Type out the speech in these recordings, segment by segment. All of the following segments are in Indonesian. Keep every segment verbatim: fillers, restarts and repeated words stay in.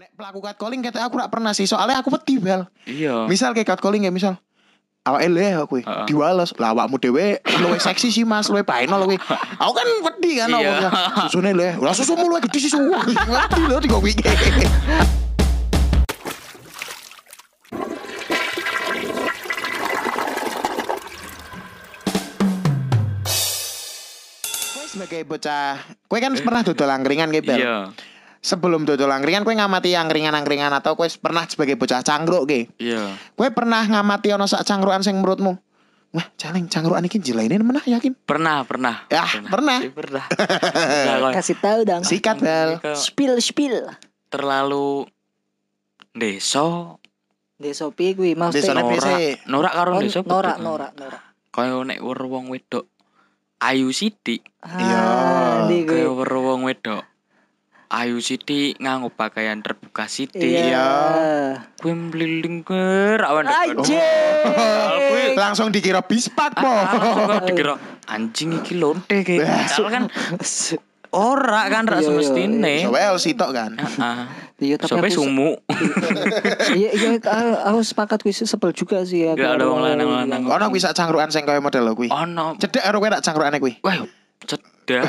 Nek pelaku cut calling kata aku gak pernah sih, soalnya aku peti bel. Iya. Misal kayak cut calling ya, misal awake leh aku uh-uh. diwales. Lah awakmu dhewe luwih seksi sih Mas, luwih paeno luwih. Aku kan wedi kan awaknya. Susune leh. Lah susumu luwih gedhi susu. Wedi lho tiga wiki. Sebagai bocah, kowe kan pernah dodol angkringan kowe, Bel. Iya. Sebelum dodol angkringan kowe ngamati angkringan-angkringan atau kowe pernah sebagai bocah cangkruk kowe? Iya. Kowe pernah ngamati ono sak cangkrukan sing menurutmu, wah, jaling cangkrukan iki jelaine menah yakin? Pernah, pernah. Ya, pernah. Pernah. pernah. Kasih tahu dong. Sikat, Bel. Spill, spill. Terlalu deso. Deso piye kuwi? Deso N P C. Norak karo deso. Norak, norak, norak. Kaya nek wong wedok ayu sithik. Ah, iya. Kaya wong wedok ayu sithik nganggo pakaian terbuka sithik. Iya. Kuwi mliling ker awan. Anjing. Langsung dikira bispak po. Langsung dikira anjing iki lonte iki. Kan ora kan ra semestine. Soal sitok kan. Heeh. Iya tapi sumu. Iya iya aku sepakat kuwi sebel juga sih ya. Enggak ada wong lanang-lanang. Ono kuwi sak cangkrukan sing kaya model lho kuwi. Ono. Cedhek karo kowe rak cangkrukane kuwi. Wah, cedhek.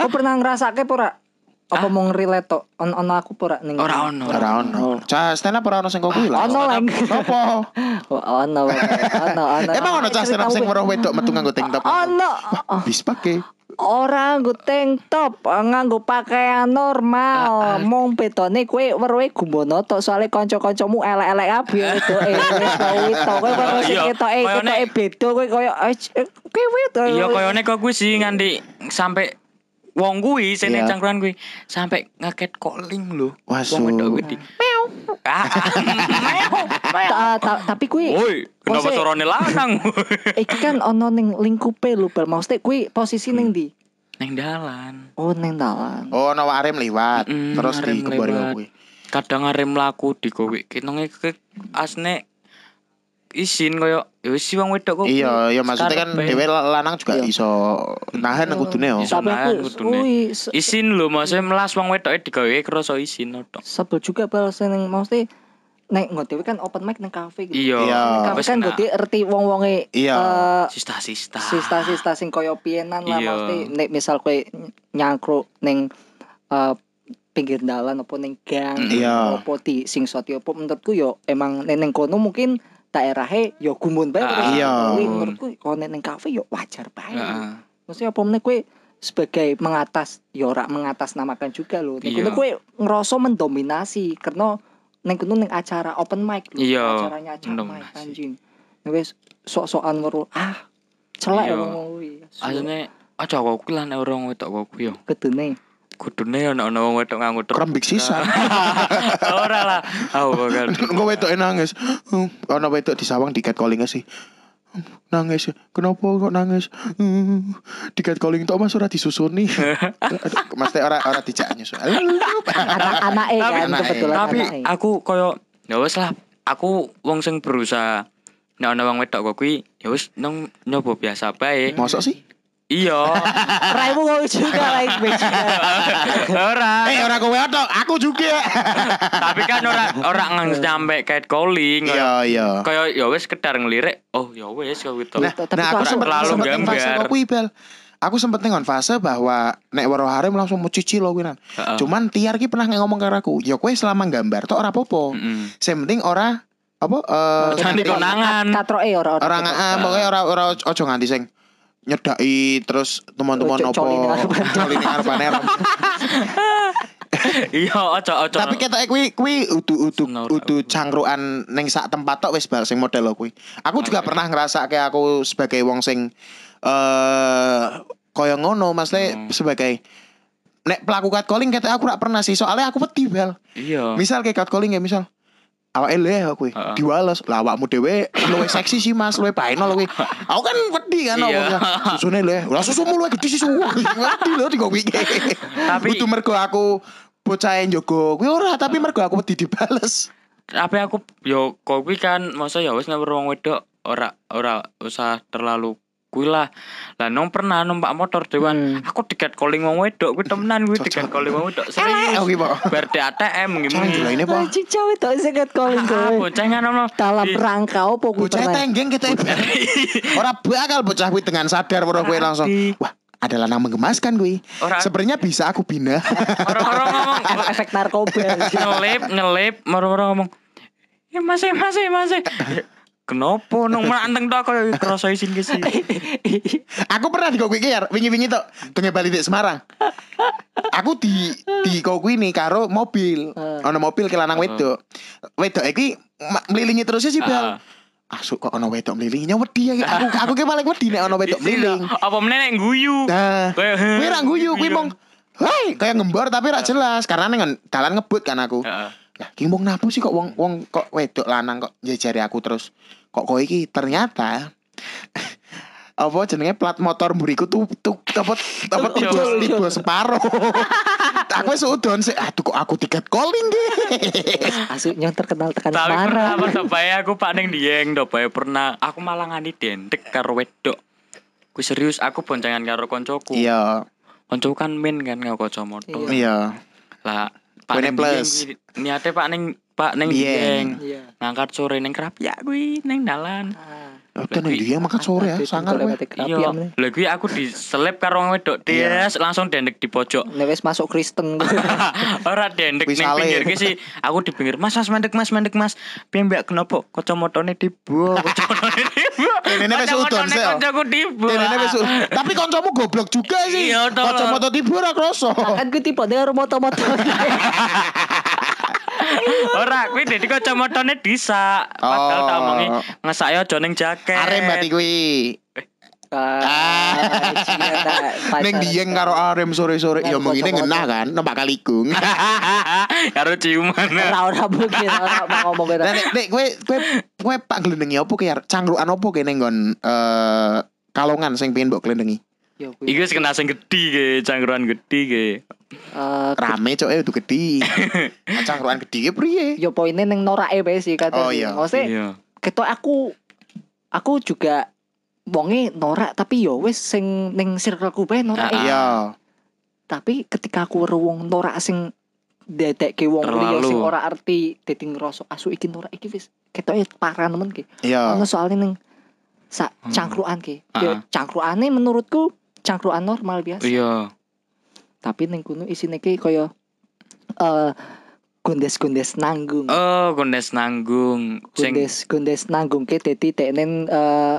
Aku pernah ngrasake ora. Apa mung relate tok ono aku ora ning. Ora ono. Ora ono. Cah stand up ora ono sing kok kuwi lho. Ono lho. Apa? Ono. Ono ono. Emang ono cah stand up sing weruh wedok metu nganggo tank top. Ono. Wis pake. Orang nggo tank top, nganggo pakaian normal. Mung bedane kowe weruhe gumbono tok soalé kanca-kancamu elek-elek abe edoke. Wito kowe karo sing ketoke ketoke beda kowe koyo kowe to. Iya koyone kok kuwi sih nganti sampe wong kuwi sene yeah. cangkruan kuwi sampe ngaget calling lho. Wong wedok kuwi. Meow. Tapi kuwi kenapa sorone lanang? Iki kan ono ning lingkupe lho, Bel. Maksudnya kuwi posisi ning ndi? Ning dalan. Oh, ning dalan. Oh, ono arep liwat, terus dikebari kuwi. Kadang arep mlaku dikowekke nang asne isin koyo ya wis wong wedok kok. Iya, ya maksudnya kan dhewe lanang juga iya. iso nahan nang kudune yo. Iso nahan kudune. Isin lho, maksudnya melas wong wedoke digawe krasa isin tok. Sebel juga balase ning mesti nek nggo dhewe kan open mic nang kafe gitu. Iya, wis kan dadi erti wong-wonge eh sista-sista. Sista-sista sing koyo piyenan lah mesti nek misal kowe nyangkruk ning pinggir dalan opo ning gang opo di sing sotyo opo menurutku yo emang ning kono mungkin daerahe yo gumun bae. Iya. Menurutku kono ning kafe yo wajar bae. Heeh. Mesti apa meneh kowe sebagai mengatas yo ora mengatasnamakan juga lho. Nek kowe kowe ngrasa mendominasi karena ning kono ning acara open mic lho. Acaranya acara mic anjing. Wis sok-sokan weruh ah celek wong kuwi. Ajene aja kok kuwi lan ora wetok kok kuwi yo. Kedune kudune ana-ana wong wedok nganggo krembik sisan. Ora lah. Aku bakal. Wong wedok nangis. Ana wedok disawang diket calling-e sih. Nangis. Kenapa kok nangis? Diket calling tok Mas ora disusuni. Mas teh ora ora dijak nyusun. Anak-anake kan kebetulan. Tapi aku koyo ya wis lah. Aku wong sing berusaha nek ana wong wedok kok kuwi ya wis nang nyoba biasa bae. Mosok sih? Iya. Raimu kok juga like beji. Ora. Eh ora kowe tok, aku juga. Tapi kan ora ora nyampe cat calling. Iya, iya. Kaya ya wis kedar ngelirik, oh ya wis kok gitu. Nah, aku sempat langsung gambar. Aku sempet nengon fase bahwa nek weruh harem langsung mau cici lho kuwi. Cuman Tiar ki pernah ngomong karo aku, ya kowe selama gambar tok ora apa-apa. Sing penting ora apa eh nganti konangan. Katroke ora ora. Ora heeh, pokoke ora ora aja nganti sing nyedai terus teman-teman opo colin arepane. Iya, ojo-ojo. Tapi ketoke kuwi kuwi udu-udu udu cangkrukan ning sak tempat tok wis bar sing model kuwi. Aku juga pernah ngrasake aku sebagai wong sing eh kaya ngono, maksudnya sebagai nek pelaku cut calling ketoke aku ora pernah sih, soalnya aku wedi bal. Iya. Misal kayak cut calling ya misal awake leh aku diwales. Lah awakmu dhewe luwih seksi sih Mas, luwih paeno luwih. Aku kan wedi kan awaknya. Susune leh. Lah susumu luwih gedhi susu. Wedi lho digowi. Tapi kudu mergo aku bocahe njogo kuwi ora, tapi mergo aku wedi dibales. Tapi aku yo kuwi kan masa ya wis nek wong wedok ora ora usah terlalu kuwi lah. Lah nang pernah numpak motor dewan, hmm. aku diket calling wong wedok kuwi temenan kuwi diket calling wong wedok serius. Oke, Pak. Bar di A T M ngene. Bocah wedok diket calling kuwi. Bocah ngono. Dalam rangka opo kuwi? Bocah tenggeng kita ibar. Ora bakal bocah kuwi dengan sadar weruh kowe langsung. Wah, ada lanang menggemaskan gue. Sebenarnya bisa aku bina. Orang-orang ngomong efek narkoba. Ngelip, ngelip, orang-orang ngomong, "Eh, masih, masih, masih." Kenapa nang manteng tok koyo kroso isin kesi. Aku pernah di kowe iki ya, wingi-wingi tok tenge bali nek Semarang. Aku di di kowe ini karo mobil. Ono mobil ke lanang wedok. Wedok iki mlilingi terus sih, Bang. Asuk kok ono wedok mliling nyawet dia aku aku ki paling wedi nek ono wedok mliling. Apa meneh nek guyu. Nah, kuwi ra guyu kuwi mong hei kayak ngembor tapi ra jelas karena nang dalan ngebut kan aku. Heeh. Lah ki mong napa sih kok wong wong kok wedok lanang kok njejari aku terus kok kowe iki ternyata apa jenenge plat motor mburiku tuh tuk apa apa tiba separo. Aku wis udon sik aduh kok aku tiket calling ge. Asik nyong terkenal tekan parah. Tapi pernah bae aku Pak ning Dieng do bae pernah aku malah ngani dendek karo wedok. Ku serius aku boncengan karo koncoku. Iya. Koncoku kan min kan nggo kacamata. Iya. Lah Pak ning Dieng niate Pak ning Pak ning Dieng. Ngangkat sore ning Krapyak kuwi ning dalan. Oke ning Dieng makan sore ya sangar kuwi. Iya. Lah kuwi aku diselip karo wedok Des langsung dendek di pojok. Nek wis masuk Kristen. Ora dendek ning pinggir ki sih. Aku di pinggir. Mas Mas mendek Mas mendek Mas. Piye mbak kenapa kacamatane dibo? Kacamotane dibo. Dene wis udon sik. Kancaku dibo. Dene wis. Tapi kancamu goblok juga sih. Kacamata dibo ora kroso. Kan ku tipe karo moto-moto. Ora kuwi dadi kacamatane disak. Padahal tak omongi ngesake aja ning jaket. Arep mati kuwi. Ah. Ning Dieng karo Arem sore-sore ya mung ngene ngenah kan numpak Kaligung. Karo ciuman. Ora ora mungkin ora ngomong kene. Nek kowe kowe kowe pak glendengi opo ki cangkrukan opo kene nggon eh Kalongan sing pengin mbok glendengi. Iki wis kena sing gedhi ki, cangkrukan gedhi ki. Uh, rame cok e udah gedhi. Cangkrukan gedhi ki priye? Ya poine ning norake wae sih katanya. Oh iya. Maksudnya, ketok aku aku juga wonge norak tapi yo wis sing ning circleku bae norak. Iya. Tapi ketika aku weruh wong norak sing dedekke wong liya sing ora arti dadi ngrasa asu iki norak iki wis ketoke parah nemen ki. Ono soalnya ning sak cangkrukan ki. Yo cangkrukane menurutku cangkrukan normal biasa. Iya. Tapi ning kono isine ki kaya eh gondes-gondes nanggung. Oh, gondes nanggung. Gondes gondes nanggung ki dadi teknen eh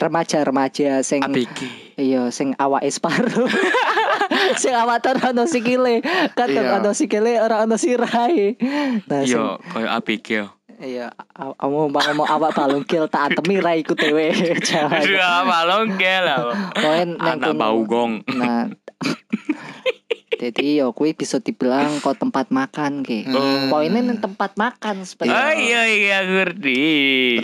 remaja-remaja sing iya sing awake separo. Sing amator ono sikile, kadang ono sikile ora ono sirahe. Nah, yo koyo A B G yo. Iya, kamu mau awak balungkil tak atemi ra iku dhewe. Iya, balungkil lho. Koen nang bau gong. Nah. Jadi yo kuwi bisa dibilang kok tempat makan ki. Hmm. Poinnya nang tempat makan sebenarnya. Oh iya iya ngerti.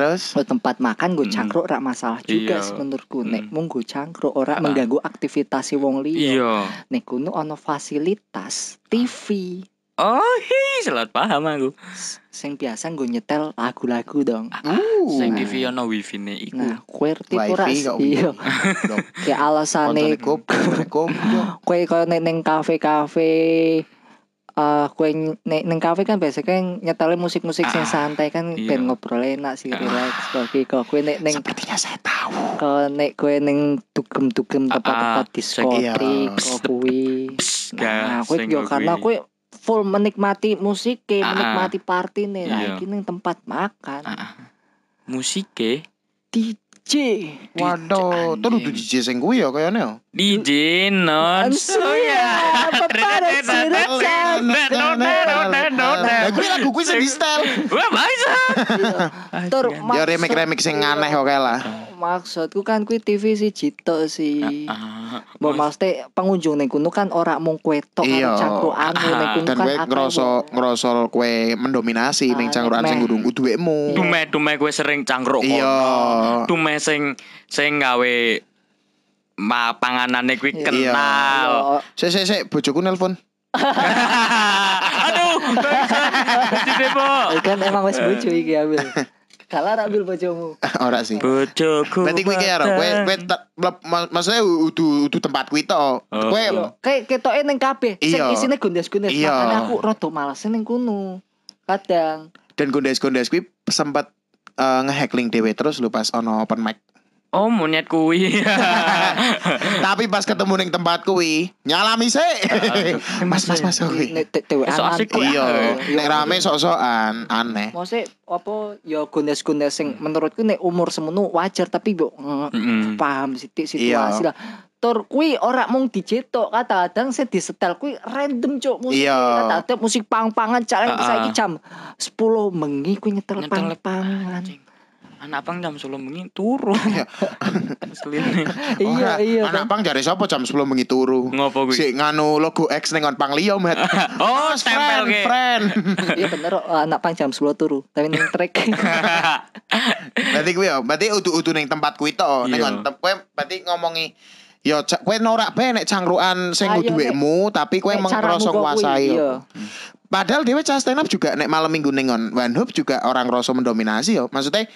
Terus oh, tempat makan go cangkruk hmm. rak masalah juga menurutku hmm. nek mung go cangkruk ora uh. mengganggu aktivitas wong liya. Nek kuno ono fasilitas T V. Oh, hi, salah paham aku. Sing biasa nggo nyetel lagu-lagu dong. Uh, sing T V ono wifi-ne iku. Nah, kuwi tipe iya. Ki alasane kok kowe koyo nek ning kafe-kafe eh kowe nek ning kafe kan biasanya nyetel musik-musik ah, sing santai kan ben ngobrol enak sih relax. Kowe kowe nek ning sepertinya saya tahu. Kowe nek kowe ning dugem-dugem tempat-tempat diskotik kuwi. Nah, kowe yo karena kowe full menikmati musik, ah, menikmati party nih, nah, ini tempat makan. Ah, musik D J. Waduh, terus tuh D J sing kuwi ya kayane. D J Nonso ya. Kuwi lagu kuwi sing di-style. Wah, bisa. Tur yo remix-remix sing aneh oke lah. Maksudku kan kuwi T V siji tok sih. Mbok mesti pengunjung ning kono kan ora mung kowe tok karo cangkrukan ning kono kan aku ngrasa ngrasa kowe mendominasi ning cangkrukan sing gudung duwekmu. Dumeh-dumeh kowe sering cangkruk kono. Dumeh sing sing gawe ma panganane kuwi kenal. Sik sik sik bojoku nelpon. Aduh. Bojoku. Kan emang wis bojo iki ambil. Kalah rak bil bojomu. Ora sih. Bojoku. Berarti kuwi ki ora kowe kowe maksudnya udu udu tempat kuwi to. Kowe kayak ketoke ning kabeh sing isine gondes-gondes. Makane aku rada males ning kuno. Kadang. Dan gondes-gondes kuwi sempat uh, nge-hackling dhewe terus lu pas ono open mic. Oh monyet kuwi. Tapi pas ketemu ning tempat kuwi, nyalami sik. Mas mas mas kuwi. Iya, nek rame sok-sokan aneh. Mosok apa ya gondes-gondes sing menurutku nek umur semono wajar tapi mbok paham sithik situasi lah. Tur kuwi ora mung dicetok, kadang sing disetel kuwi random cuk musik. Kadang musik pang-pangan calek saiki jam sepuluh bengi kuwi nyetel pang-pangan. Anak pang jam sepuluh bengi turu. Iya iya. Anak pang jare sapa jam sepuluh bengi turu? Ngopo kuwi? Sik nganu logo X ning on pang liya, Mat. Oh, stempel ge. Iya bener, anak pang jam sepuluh turu, tapi ning trek. Berarti kuwi yo, berarti udu-udu ning tempat kuwi to, ning on kowe berarti ngomongi yo kowe norak bae nek cangrukan sing duwekmu tapi kowe mengkrasa kuasai. Padahal dhewe cah stand up juga nek malam minggu ning on One Hope juga orang rasa mendominasi yo. Maksudnya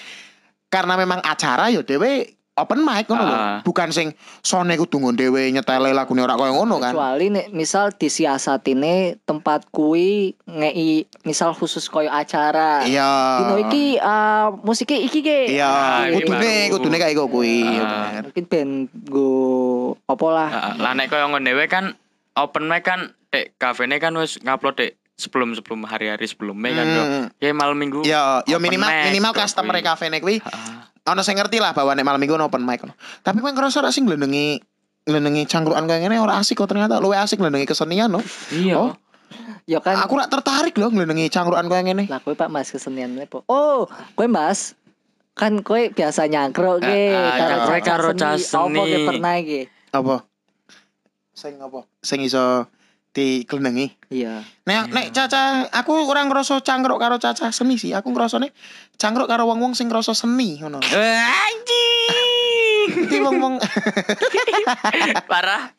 karena memang acara yo dhewe open mic ngono lho. Bukan sing sone kudu nggon dhewe nyetele lagune ora koyo ngono kan. Kecuali nek misal disiasatine tempat kuwi ngeki misal khusus koyo acara. Iya. Dino iki uh, musik iki ge. Iya, kudune kudune kaya kuwi. Mungkin ben go apalah. Lah nek koyo ngono dhewe kan open mic kan dek kafene kan wis ngupload dek sebelum-sebelum hari-hari sebelumnya kan yo. Ya malam minggu. Ya, yo minimal minimal customer kafene kuwi. Ono sing ngerti lah bahwa nek malam minggu open mic. Tapi kowe ngerasa ora sing nglenengi nglenengi cangkrukan kowe ngene ora asik kok ternyata luwe asik nglenengi kesenian no. Iya. Oh. Ya kan aku ora tertarik lho nglenengi cangkrukan kowe ngene. Lah kowe Pak Mas kesenian apa? Oh, kowe Mas kan kowe biasa nyangkruk ge karo karo seni. Apa ge pernah ge? Apa? Sing apa? Sing iso diklenengi. Iya. Nek nek caca aku ora ngerasa cangkruk karo caca seni sih. Aku ngerasane cangkruk karo wong-wong sing ngerasa seni ngono. Anjing. Ki wong-wong parah.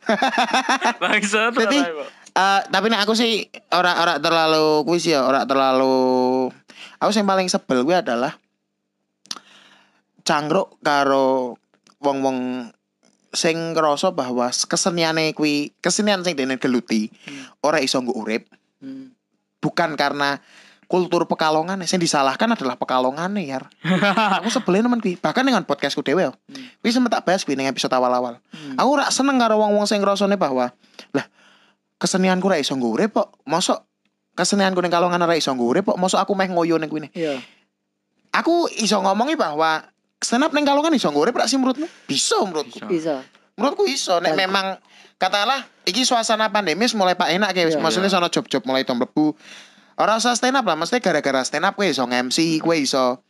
Bangsat. Tapi uh, tapi nek aku sih ora ora terlalu kuwi sih ya, ora terlalu. Aku sing paling sebel kuwi adalah cangkruk karo wong-wong sing ngerasa bahwa keseniane kuwi kesenian sing dene geluti hmm. ora iso nggo urip. Hmm. Bukan karena kultur Pekalongan, sing disalahkan adalah Pekalongane ya. Aku sebelin temen kuwi, bahkan dengan podcastku dhewe. Hmm. Kuwi sempat tak bahas kuwi ning episode awal-awal. Hmm. Aku ora seneng karo wong-wong sing ngrasane bahwa lah kesenianku ora iso nggo urip kok. Mosok kesenianku ning Kalongan ora iso nggo urip kok. Mosok aku meh ngoyo ning kuwi. Yeah. Aku iso ngomongi bahwa stand up ning Kalongan iso nggo urip rak sih menurutmu? Bisa menurutku. Bisa. Menurutku iso nek memang katalah iki suasana pandemis mulai pak enak kayak yeah, maksudnya yeah. sono job-job mulai to mlebu. Ora usah stand up lah, mesti gara-gara stand up kowe iso nge-M C, kowe iso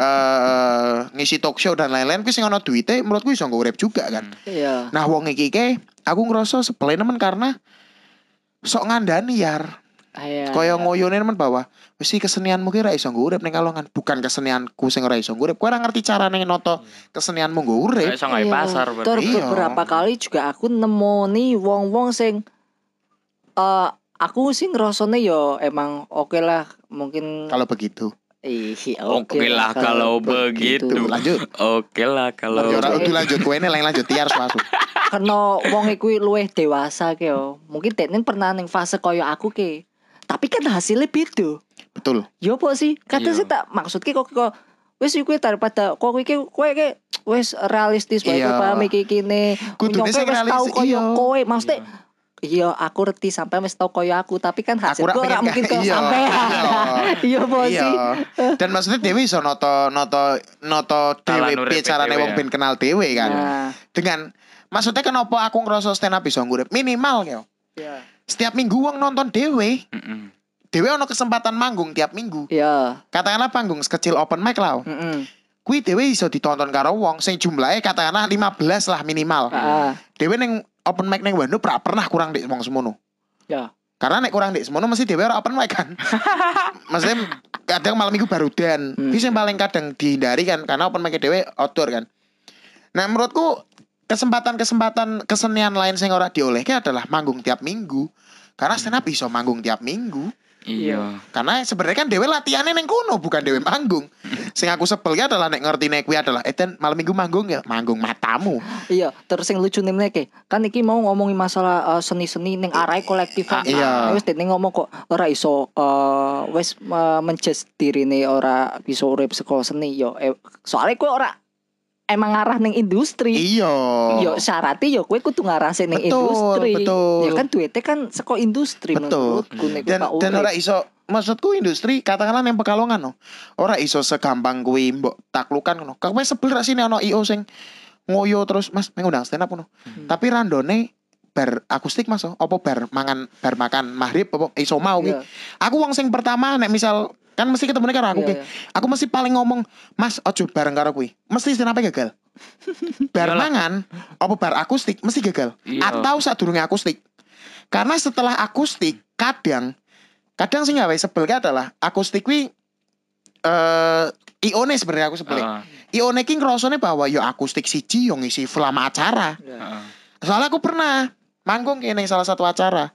eh uh, ngisi talk show dan lain-lain kuwi sing ana duwite menurutku iso nggo urip juga kan. Iya. Yeah. Nah wong iki ke aku ngerasa sebelen men karena sok ngandani yar. Kaya ngoyone men bahwa wis kesenianmu ki ra iso nggo urip ning Kalongan, bukan kesenianku sing ora iso nggo urip. Kowe ora ngerti carane noto kesenianmu nggo urip. Iso nggawe pasar bener. Beberapa kali juga aku nemoni wong-wong sing uh, aku sing ngrasane ya emang oke okay lah mungkin kalau begitu. Iya, oke okay lah kalau, kalau begitu. begitu. Lanjut. Oke okay lah kalau. Lanjut lanjut kowe ne lanjut tiar suasu. Karena wong iku luwih dewasa ki yo. Mungkin dene pernah ning fase koyo aku ki. Tapi kan hasilnya beda. Betul. Yo apa sih? Kadang sih tak maksud ki kok kok wis iku daripada kok iki kowe iki wis realistis wae paham iki kene. Kudune sing realistis koyo kowe maksudnya iya aku reti sampai wis tau koyo aku tapi kan hasilku ora mungkin koyo sampean. Iya apa sih? Dan maksudnya Dewi iso noto noto noto dhewe carane wong ben kenal dhewe kan. Dengan maksudnya kenapa aku ngerasa stand up iso ngurip minimal yo. Iya. Setiap minggu wong nonton dhewe. Mm-mm. Dhewe ono kesempatan manggung tiap minggu. Iya. Yeah. Katakanlah panggung sekecil open mic lah. Heeh. Kuwi dhewe iso ditonton karo wong sing jumlahe katakanlah lima belas lah minimal. Heeh. Dhewe ning open mic ning Wanu pra pernah kurang dik wong semono. Ya. Yeah. Karena nek kurang dik semono mesti dhewe ora open mic kan. Maksudnya kadang malam minggu barudan. Kuwi sing paling kadang dihindari kan karena open mic dhewe outdoor kan. Nah menurutku kesempatan-kesempatan kesenian lain sing ora diolehke adalah manggung tiap minggu. Karena stand up iso manggung tiap minggu. Iya. Karena sebenarnya kan dhewe latihane ning kono bukan dhewe manggung. Sing aku sepelnya adalah nek ngerti nek kuwi adalah eten malam minggu manggung ya manggung matamu. Iya, terus sing lucu nih nek kan iki mau ngomongin masalah uh, seni-seni ning arai kolektifan. Wis dene ngomong kok ora iso uh, wis uh, menjes dirine ora bisa urip saka seni yo eh, soalnya kowe ora emang ngarah ning industri. Iya. Yo syaratnya yo kowe kudu ngarah ning industri. Betul. Ya kan duitnya kan saka industri menurutku nek Pak Uri. Dan ora iso maksudku industri katakanlah yang Pekalongan no. Ora iso segampang kuwi mbok taklukan ngono. Kowe sebel ra sini ana I O sing ngoyo terus Mas ngundang stand up ngono. Hmm. Tapi randone bar akustik Mas oh. Apa bar mangan bar makan magrib apa iso mau yeah. Aku wong sing pertama nek misal kan mesti ketemu karo aku yeah, yeah. Aku mesti paling ngomong Mas ojo bareng karo kuwi mesti stand up gagal bar mangan apa bar akustik mesti gagal yeah. Atau sadurunge akustik karena setelah akustik kadang kadang sing gawe sebel ki adalah akustik kuwi eh uh, I O-ne sebenarnya aku sebel uh. I O-ne ki ngrasane bahwa yo akustik siji yo ngisi flama acara yeah. Soalnya aku pernah manggung ki ning salah satu acara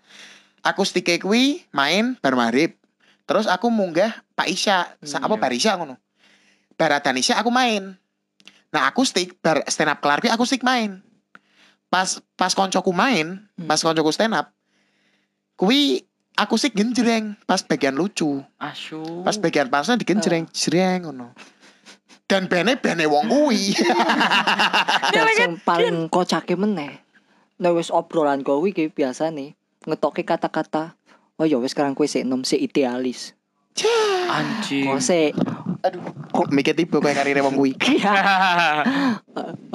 akustik kuwi main bar magrib. Terus aku munggah Pak Isya, hmm, apa iya. Bar Isya ngono. Baratan Isya aku main. Nah, akustik bar stand up kelar kuwi akustik main. Pas pas koncoku main, hmm. Pas koncoku stand up. Kuwi akustik genjreng pas bagian lucu. Asyuk. Pas bagian pasnya digenjreng-jreng uh. Ngono. Dan bene-bene wong kuwi. Dan sing paling kocake meneh. Nah wis obrolan kuwi iki biasa nih, ngetoke kata-kata oh ya wes sekarang kue sik nom sik idealis. Anjing. Kok sik aduh kok mikir tiba kaya karire wong kuwi.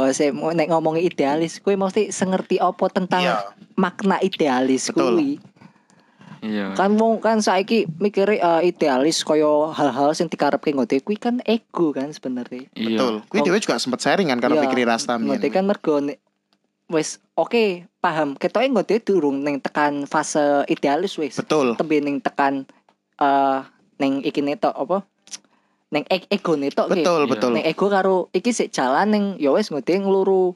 Oh sik nek ngomongi idealis kuwi mesti sengerti apa tentang yeah. Makna idealis kuwi. Iya. Kan wong kan saiki mikire uh, idealis kaya hal-hal sing dikarepke ngote kuwi kan ego kan sebenarnya. Betul. Kuwi dhewe juga sempat sharing kan karo yeah. Fikri Rastam. Ngote kan mergo wes oke okay, paham ketoke ngote durung ning tekan fase idealis wes betul tembe ning tekan uh, ning iki netok apa ning e- ego netok betul ke. Betul ning ego karo iki sik jalan ning ya wes ngote ngluru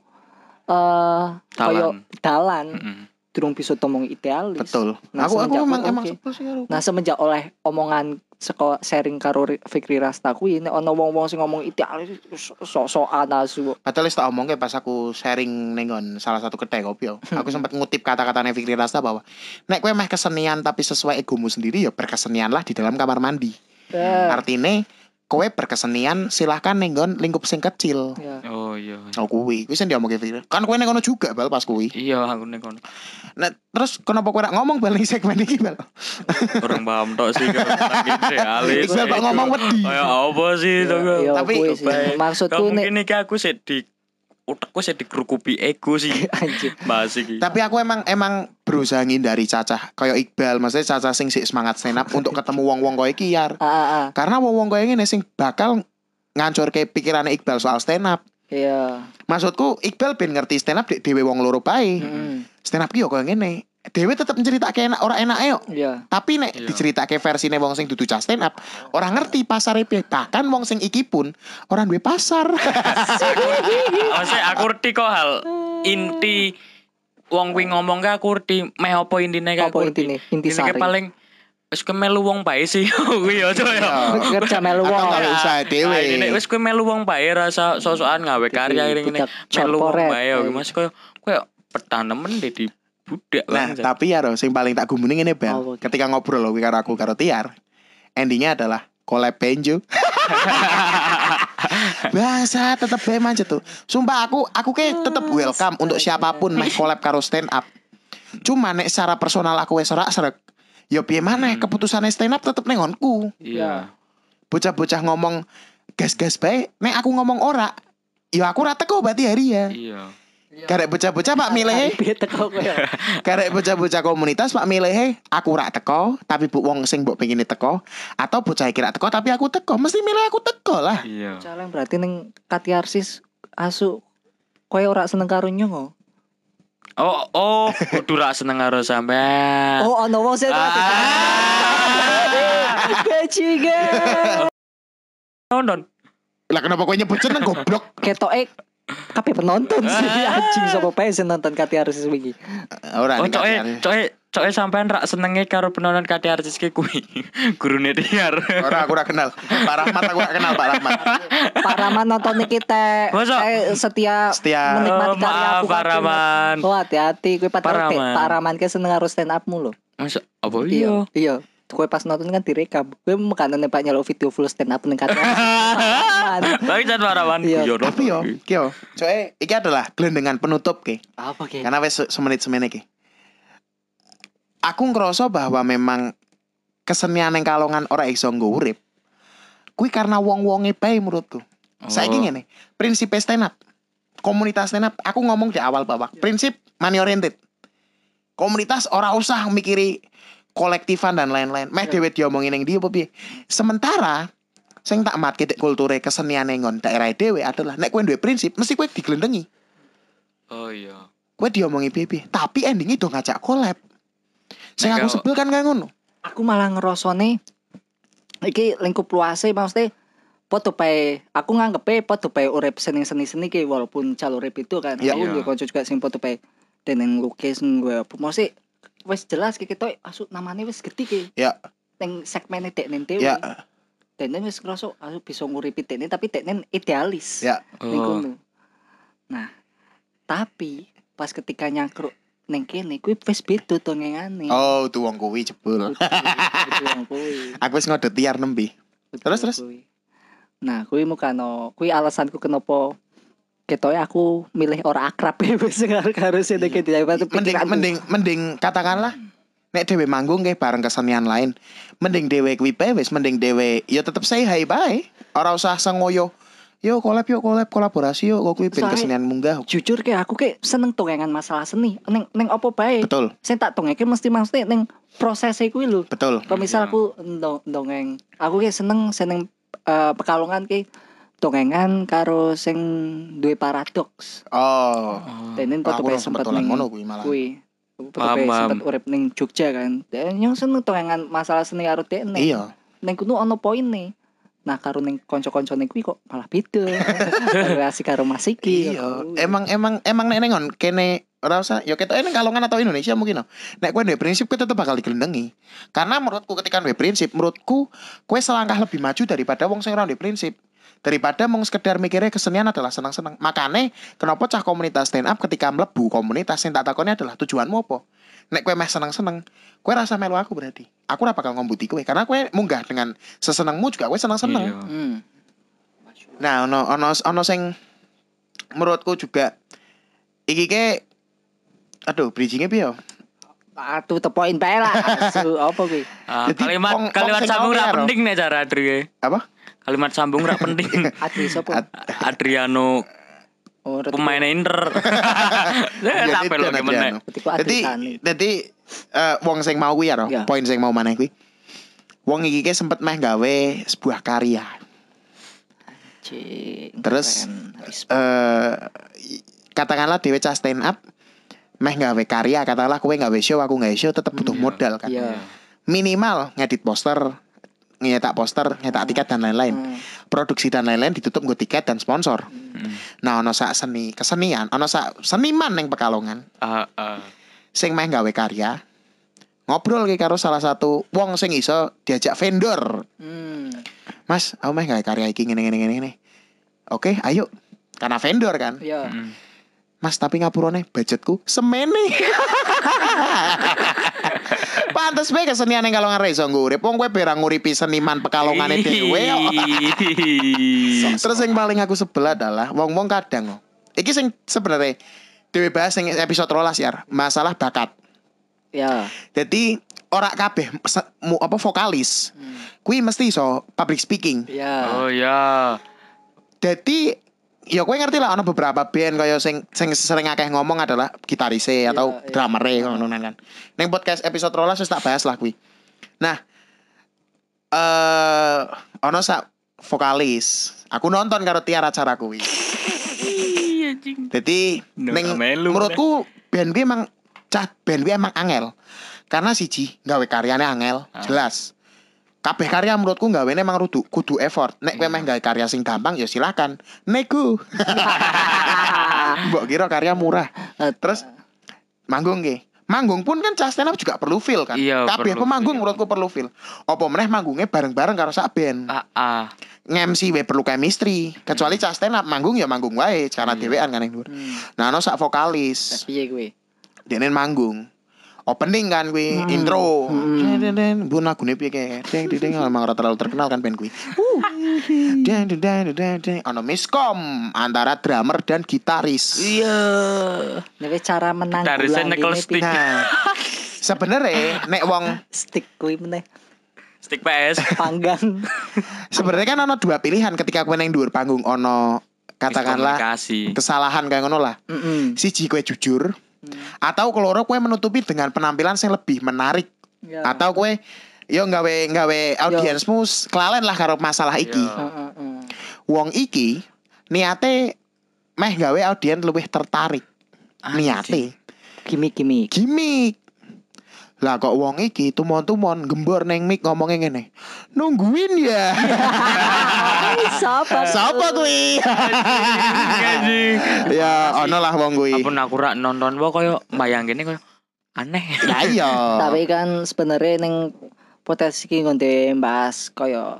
uh, koyo dalan mm-hmm. Durung bisa tomong idealis betul nah, aku aku memang emang sepuluh sih karo nah semenjak oleh omongan seko sharing karo Fikri Rasta kuwi nek ana wong-wong sing ngomong idealis sok-sokan asu. Padahal wis tak omongke pas aku sharing ning salah satu kedai kopi yo. Aku sempat ngutip kata-katane Fikri Rasta bahwa nek kowe meh kesenian tapi sesuai egomu sendiri ya berkesenianlah di dalam kamar mandi. Yeah. Artine kowe berkesenian silahkan ning lingkup sing kecil. Yeah. Oh iya. Oh kuwi, kuwi sing diomongke Fikri. Kan kowe ning kono juga bal pas kuwi. Iya, aku ning kono. Nah, terus kenapa kowe ora ngomong bal ning segmen iki, Bal? Kurang paham tok sih kok idealis. Iqbal kok ngomong wedi. Kaya apa sih to? Tapi maksudku nek mungkin iki aku sik di utekku sik dikrukupi ego sih. Anjir. Mas iki. Tapi aku emang emang berusaha ngindari cacah kaya Iqbal, maksudnya cacah sing sik semangat stand up untuk ketemu wong-wong koyo iki yar. Karena wong-wong koyo ngene sing bakal ngancorke pikirane Iqbal soal stand up. Iya. Maksudku Iqbal ben ngerti stand up dhewe wong loro bae. Hmm. Stand up ki yo koyo ngene. Dhewe tetep nceritake enak ora enake yo. Iya. Tapi nek iya. Diceritake versine wong sing dudu cah stand up, ora ngerti pasare bahkan wong sing iki pun ora duwe pasar. Ose aku ngerti kok hal inti wong kuwi ngomong ka aku ngerti meh apa intine ka aku. Apa intine? Inti sari. Iki paling wis kowe melu wong bae sih kuwi ya coy. Kerja melu wong usaha dhewe. Nek wis kowe melu wong bae rasa sosokan gawe karya ngene. Melu wong bae yo Mas koyo koyo petanemen dadi budak. Nah, tapi ya sing paling tak gumune ngene Bel. Ketika ngobrol lho karo aku karo Tiar, endingnya adalah collab Benjo. Bahasa tetep bae manjat tuh. Sumpah aku aku ke tetep welcome untuk siapapun meh collab karo stand up. Cuma nek secara personal aku wis ora sreg. Ya piye maneh hmm. Keputusane stand up tetep ning ngonku. Iya. Yeah. Bocah-bocah ngomong gas-gas bae, nek aku ngomong ora, ya aku ora teko berarti hari ya. Iya. Yeah. Karek bocah-bocah Pak milih. Karek bocah-bocah komunitas Pak milih, aku ora teko, tapi bu wong sing mbok pengine teko, atau bocah iki ora teko tapi aku teko, mesti milih aku teko lah. Iya. Yeah. Caleng berarti ning katiarsis asu kowe ora seneng karo nyong. Oh, oh, kudu ra seneng karo sampean. Oh, ana wong sing ati. Keciga. Nonton. Lah kenapa kowe nyebut jeneng goblok? Ketoke kabeh penonton sih anjing sapa bae sing nonton kati harus wingi. Ora nek. Coke, coke Soalnya sampean rak senenge karo penonton K T artis ki kuwi. Gurune Tiar. Ora aku ora kenal. Pak Rahmat aku ora kenal Pak Rahmat. Pak Rahmat nonton iki teh setia, setia menikmati karya aku. Pak Rahmat. Oh hati-hati kuwi padahal Pak Rahmat ki seneng karo stand up mulu. Masa apa iya? Iya. Kowe pas nonton kan direkam. Kowe mekanane Pak nyelok video full stand up ning K T R. Tapi jan Parawan yo tapi yo. Ki yo. Coe iki adalah glendengan penutup ki. Apa ki? Karena wis semenit semene ki. Aku ngerasa bahwa memang kesenian yang Kalongan ora iso nggo urip. Kuwi karena wong-wonge bae menurutku. Oh. Saiki ngene, prinsip stand up. Komunitas stand up aku ngomong di awal bawah. Prinsip money oriented. Komunitas ora usah mikiri kolektifan dan lain-lain. Meh dhewe diomongin ning ndi opo piye. Sementara sing tak matke kulture kesenian ngon daerah dhewe adalah nek kowe duwe prinsip mesti kowe diglendengi. Oh iya. Kowe diomongi piye-piye, tapi endinge do ngajak collab. Sing aku sebel kan kaya ngono. Aku malah ngerosone iki lingkup luase maksudnya podo bae. Aku nganggepe podo bae urip seni-seni ki walaupun jalur urip itu kan. Aku yo kanca juga sing podo bae dene lukis nggo apa mesti wis jelas ki ketok asu namane wis gedhi ki. Ya. Ning segmene dekne dhewe. Ya. Dekne wis ngrasuk asu bisa nguripi dekne tapi dekne idealis. Ya. Ngono. Nah, tapi pas ketika nyangkruk neng kene kuwi wis beda to ngene. Oh, tuh wong kuwi jebul. Aku wis ngodot Tiar nembe. Terus terus. Nah, kuwi mukano, kuwi alasanku kenapa ketoke aku milih ora akrab wis karo sene iki dadi pikiran. Mending mending katakanlah nek dhewe manggung nggih bareng kesenian lain, mending dhewe kuwi bae wis mending dhewe ya tetep say hi bae. Ora usah sengoyo. Yo kolab yo kolab kolaborasi yo kuwi ben kesenian munggah. Jujur ke aku ke seneng tongengan masalah seni. Neng neng opo bae. Betul. Sing tak tongeke mesti mesti neng prosese kuwi lho. Betul. Misal aku ndongeng. Aku ke seneng seneng uh, Pekalongan ke tongengan karo sing duwe paradoks. Oh. Dene foto bae sempat ngono kuwi malah. Kuwi. Foto bae sempat urip ning Jogja kan. Dan yang seneng tongengan masalah seni karo dekne. Iya. Neng kudu ana poine. Nah karo ning kanca-kancane kuwi kok malah beda. Relasi karo Mas iki. Emang emang emang nek nengon kene ora usah ya ketoke ning Kalongan atau Indonesia mungkin. No. Nek kowe duwe prinsip kowe tetep bakal diglendengi. Karena menurutku ketika duwe prinsip, menurutku kowe selangkah lebih maju daripada wong sing ora duwe prinsip. Daripada mung sekedar mikire kesenian adalah senang-senang. Makane kenapa cah komunitas stand up ketika mlebu komunitas sing tak takone adalah tujuanmu apa? Nek kowe meh seneng-seneng, kowe rasa melu aku berarti. Aku ora bakal ngombuti kowe karena kowe munggah dengan sesenengmu juga kowe seneng-seneng. Hmm. Nah, ono ono ono sing menurutku juga iki ke aduh bridging-e piye? Atuh tepoin bae lah. Apa kuwi? Kalimat kalimat sambung ra penting nek cara Adrie. Apa? Kalimat sambung ra penting. Adri sapa? Adriano pemain Inter. Sampai lho meneh. Dadi dadi wong sing mau kuwi ya roh, poin sing mau maneh kuwi. Wong iki ki sempet meh gawe sebuah karya. Anjing. Terus eh katakanlah dhewe cah stand up meh gawe karya, katakanlah kowe gawe show, aku gawe show tetep butuh modal kan. Minimal ngedit poster, nyetak poster, nyetak tiket dan lain-lain. Produksi dan lain-lain ditutup nggo tiket dan sponsor. Hmm. Nah ono sak seni kesenian, ono sak seniman ning Pekalongan. Uh, uh. Sing meh gawe karya. Ngobrol ki karo salah satu wong sing iso diajak vendor. Hmm. Mas, aku meh gawe karya iki ngene ngene ngene. Oke, ayo. Karena vendor kan. Iya. Hmm. Mas, tapi ngapurane budgetku semene. Pantes bae kesenian ning Kalongan ra iso ngurip. Wong kowe berang nguripi seniman Pekalongane dhewe. Terus yang paling aku sebel adalah wong-wong kadang. Iki sing sebenarnya dhewe bahas ning episode rolas ya, masalah bakat. Ya. Jadi ora kabeh apa vokalis. Hmm. Kuwi mesti iso public speaking. Ya. Oh ya. Jadi ya kowe ngerti lah ono beberapa band kaya sing sing sering akeh ngomong adalah gitarise atau yeah, drumere yeah. Ngono kan. Ning podcast episode rolas wis tak bahas lah kuwi. Nah, eh uh, ono sak vokalis. Aku nonton karo Tiar acara kuwi. Dadi ning menurutku band kuwi emang cah band kuwi emang angel. Karena siji gawe karyane angel, jelas. Kabeh karya menurutku gawene emang rudu kudu effort. Nek kowe meh gawe karya sing gampang ya silakan. Nego. Mbok kira karya murah. Terus manggung nggih. manggung pun kan cah stand up juga perlu feel kan. Kabeh pemanggung menurutku perlu feel. Opo meneh manggungnya bareng-bareng karo sak band. Heeh. Ngemsi we perlu chemistry. Kecuali cah stand up manggung ya manggung wae cara dhewean kan ning dhuwur. Nah ono sak vokalis. Piye kuwi? Dene manggung. Opening kan kuwi, intro. Den bu lagune piye kek. Ding ding emang ora terlalu terkenal kan band kuwi. Den den den ono miskom antara drummer dan gitaris. Iya. Nek cara menang. Gitarisnya nekel stick. Sebenarnya nek wong stick kuwi meneh. Stick P S panggang. Sebenarnya kan ono dua pilihan ketika kowe nang dhuwur panggung, ono katakanlah kesalahan kaya ngono lah. Siji kowe jujur. Hmm. Atau keloro kowe menutupi dengan penampilan yang lebih menarik ya. Atau kowe yo nggawe nggawe audiensmu kelalen lah karo masalah iki ya. Wong iki niate meh nggawe audiens lebih tertarik ah, niate gimik-gimik gimik lah kok wong iki tumon-tumon gembor neng mik ngomongnya ngene nungguin ya Sapa Sapa kuwi. Ya ono lah wong kuwi. Ampun aku rak nonton wae koyo mbayang kene koyo aneh. Lah iya. Tapi kan sebenarnya ning potensi iki nggonde mbahas koyo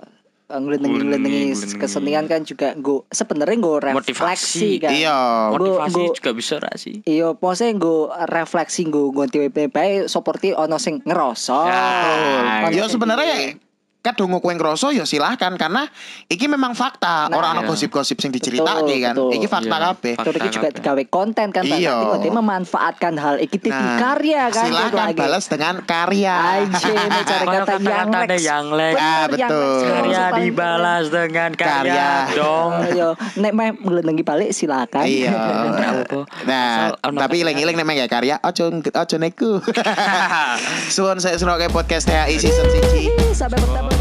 nglenengi-nglenengi kesenian kan juga nggo sebenarnya nggo refleksi kan. Iya, motivasi juga bisa ra sih. Iya, pose nggo refleksi nggo nggonti bae seperti ono sing ngeroso. Iya sebenarnya kadung kowe ngroso ya silahkan karena iki memang fakta, nah, ora ana gosip-gosip sing diceritake kan. Betul. Iki fakta kabeh. Tur iki juga digawe konten kan berarti kok memanfaatkan hal iki di nah, karya kan. Silahkan balas dengan karya. Anjir, cara kata yang lex. Ah betul. Karya dibalas dengan karya, karya. dong. Yo, nek meh nglenengi balik silahkan. Iya. Nah, tapi eling-eling nek meh karya ojo ojo neku. Suwun saya seroke podcast T H I season one. Sampai bertemu.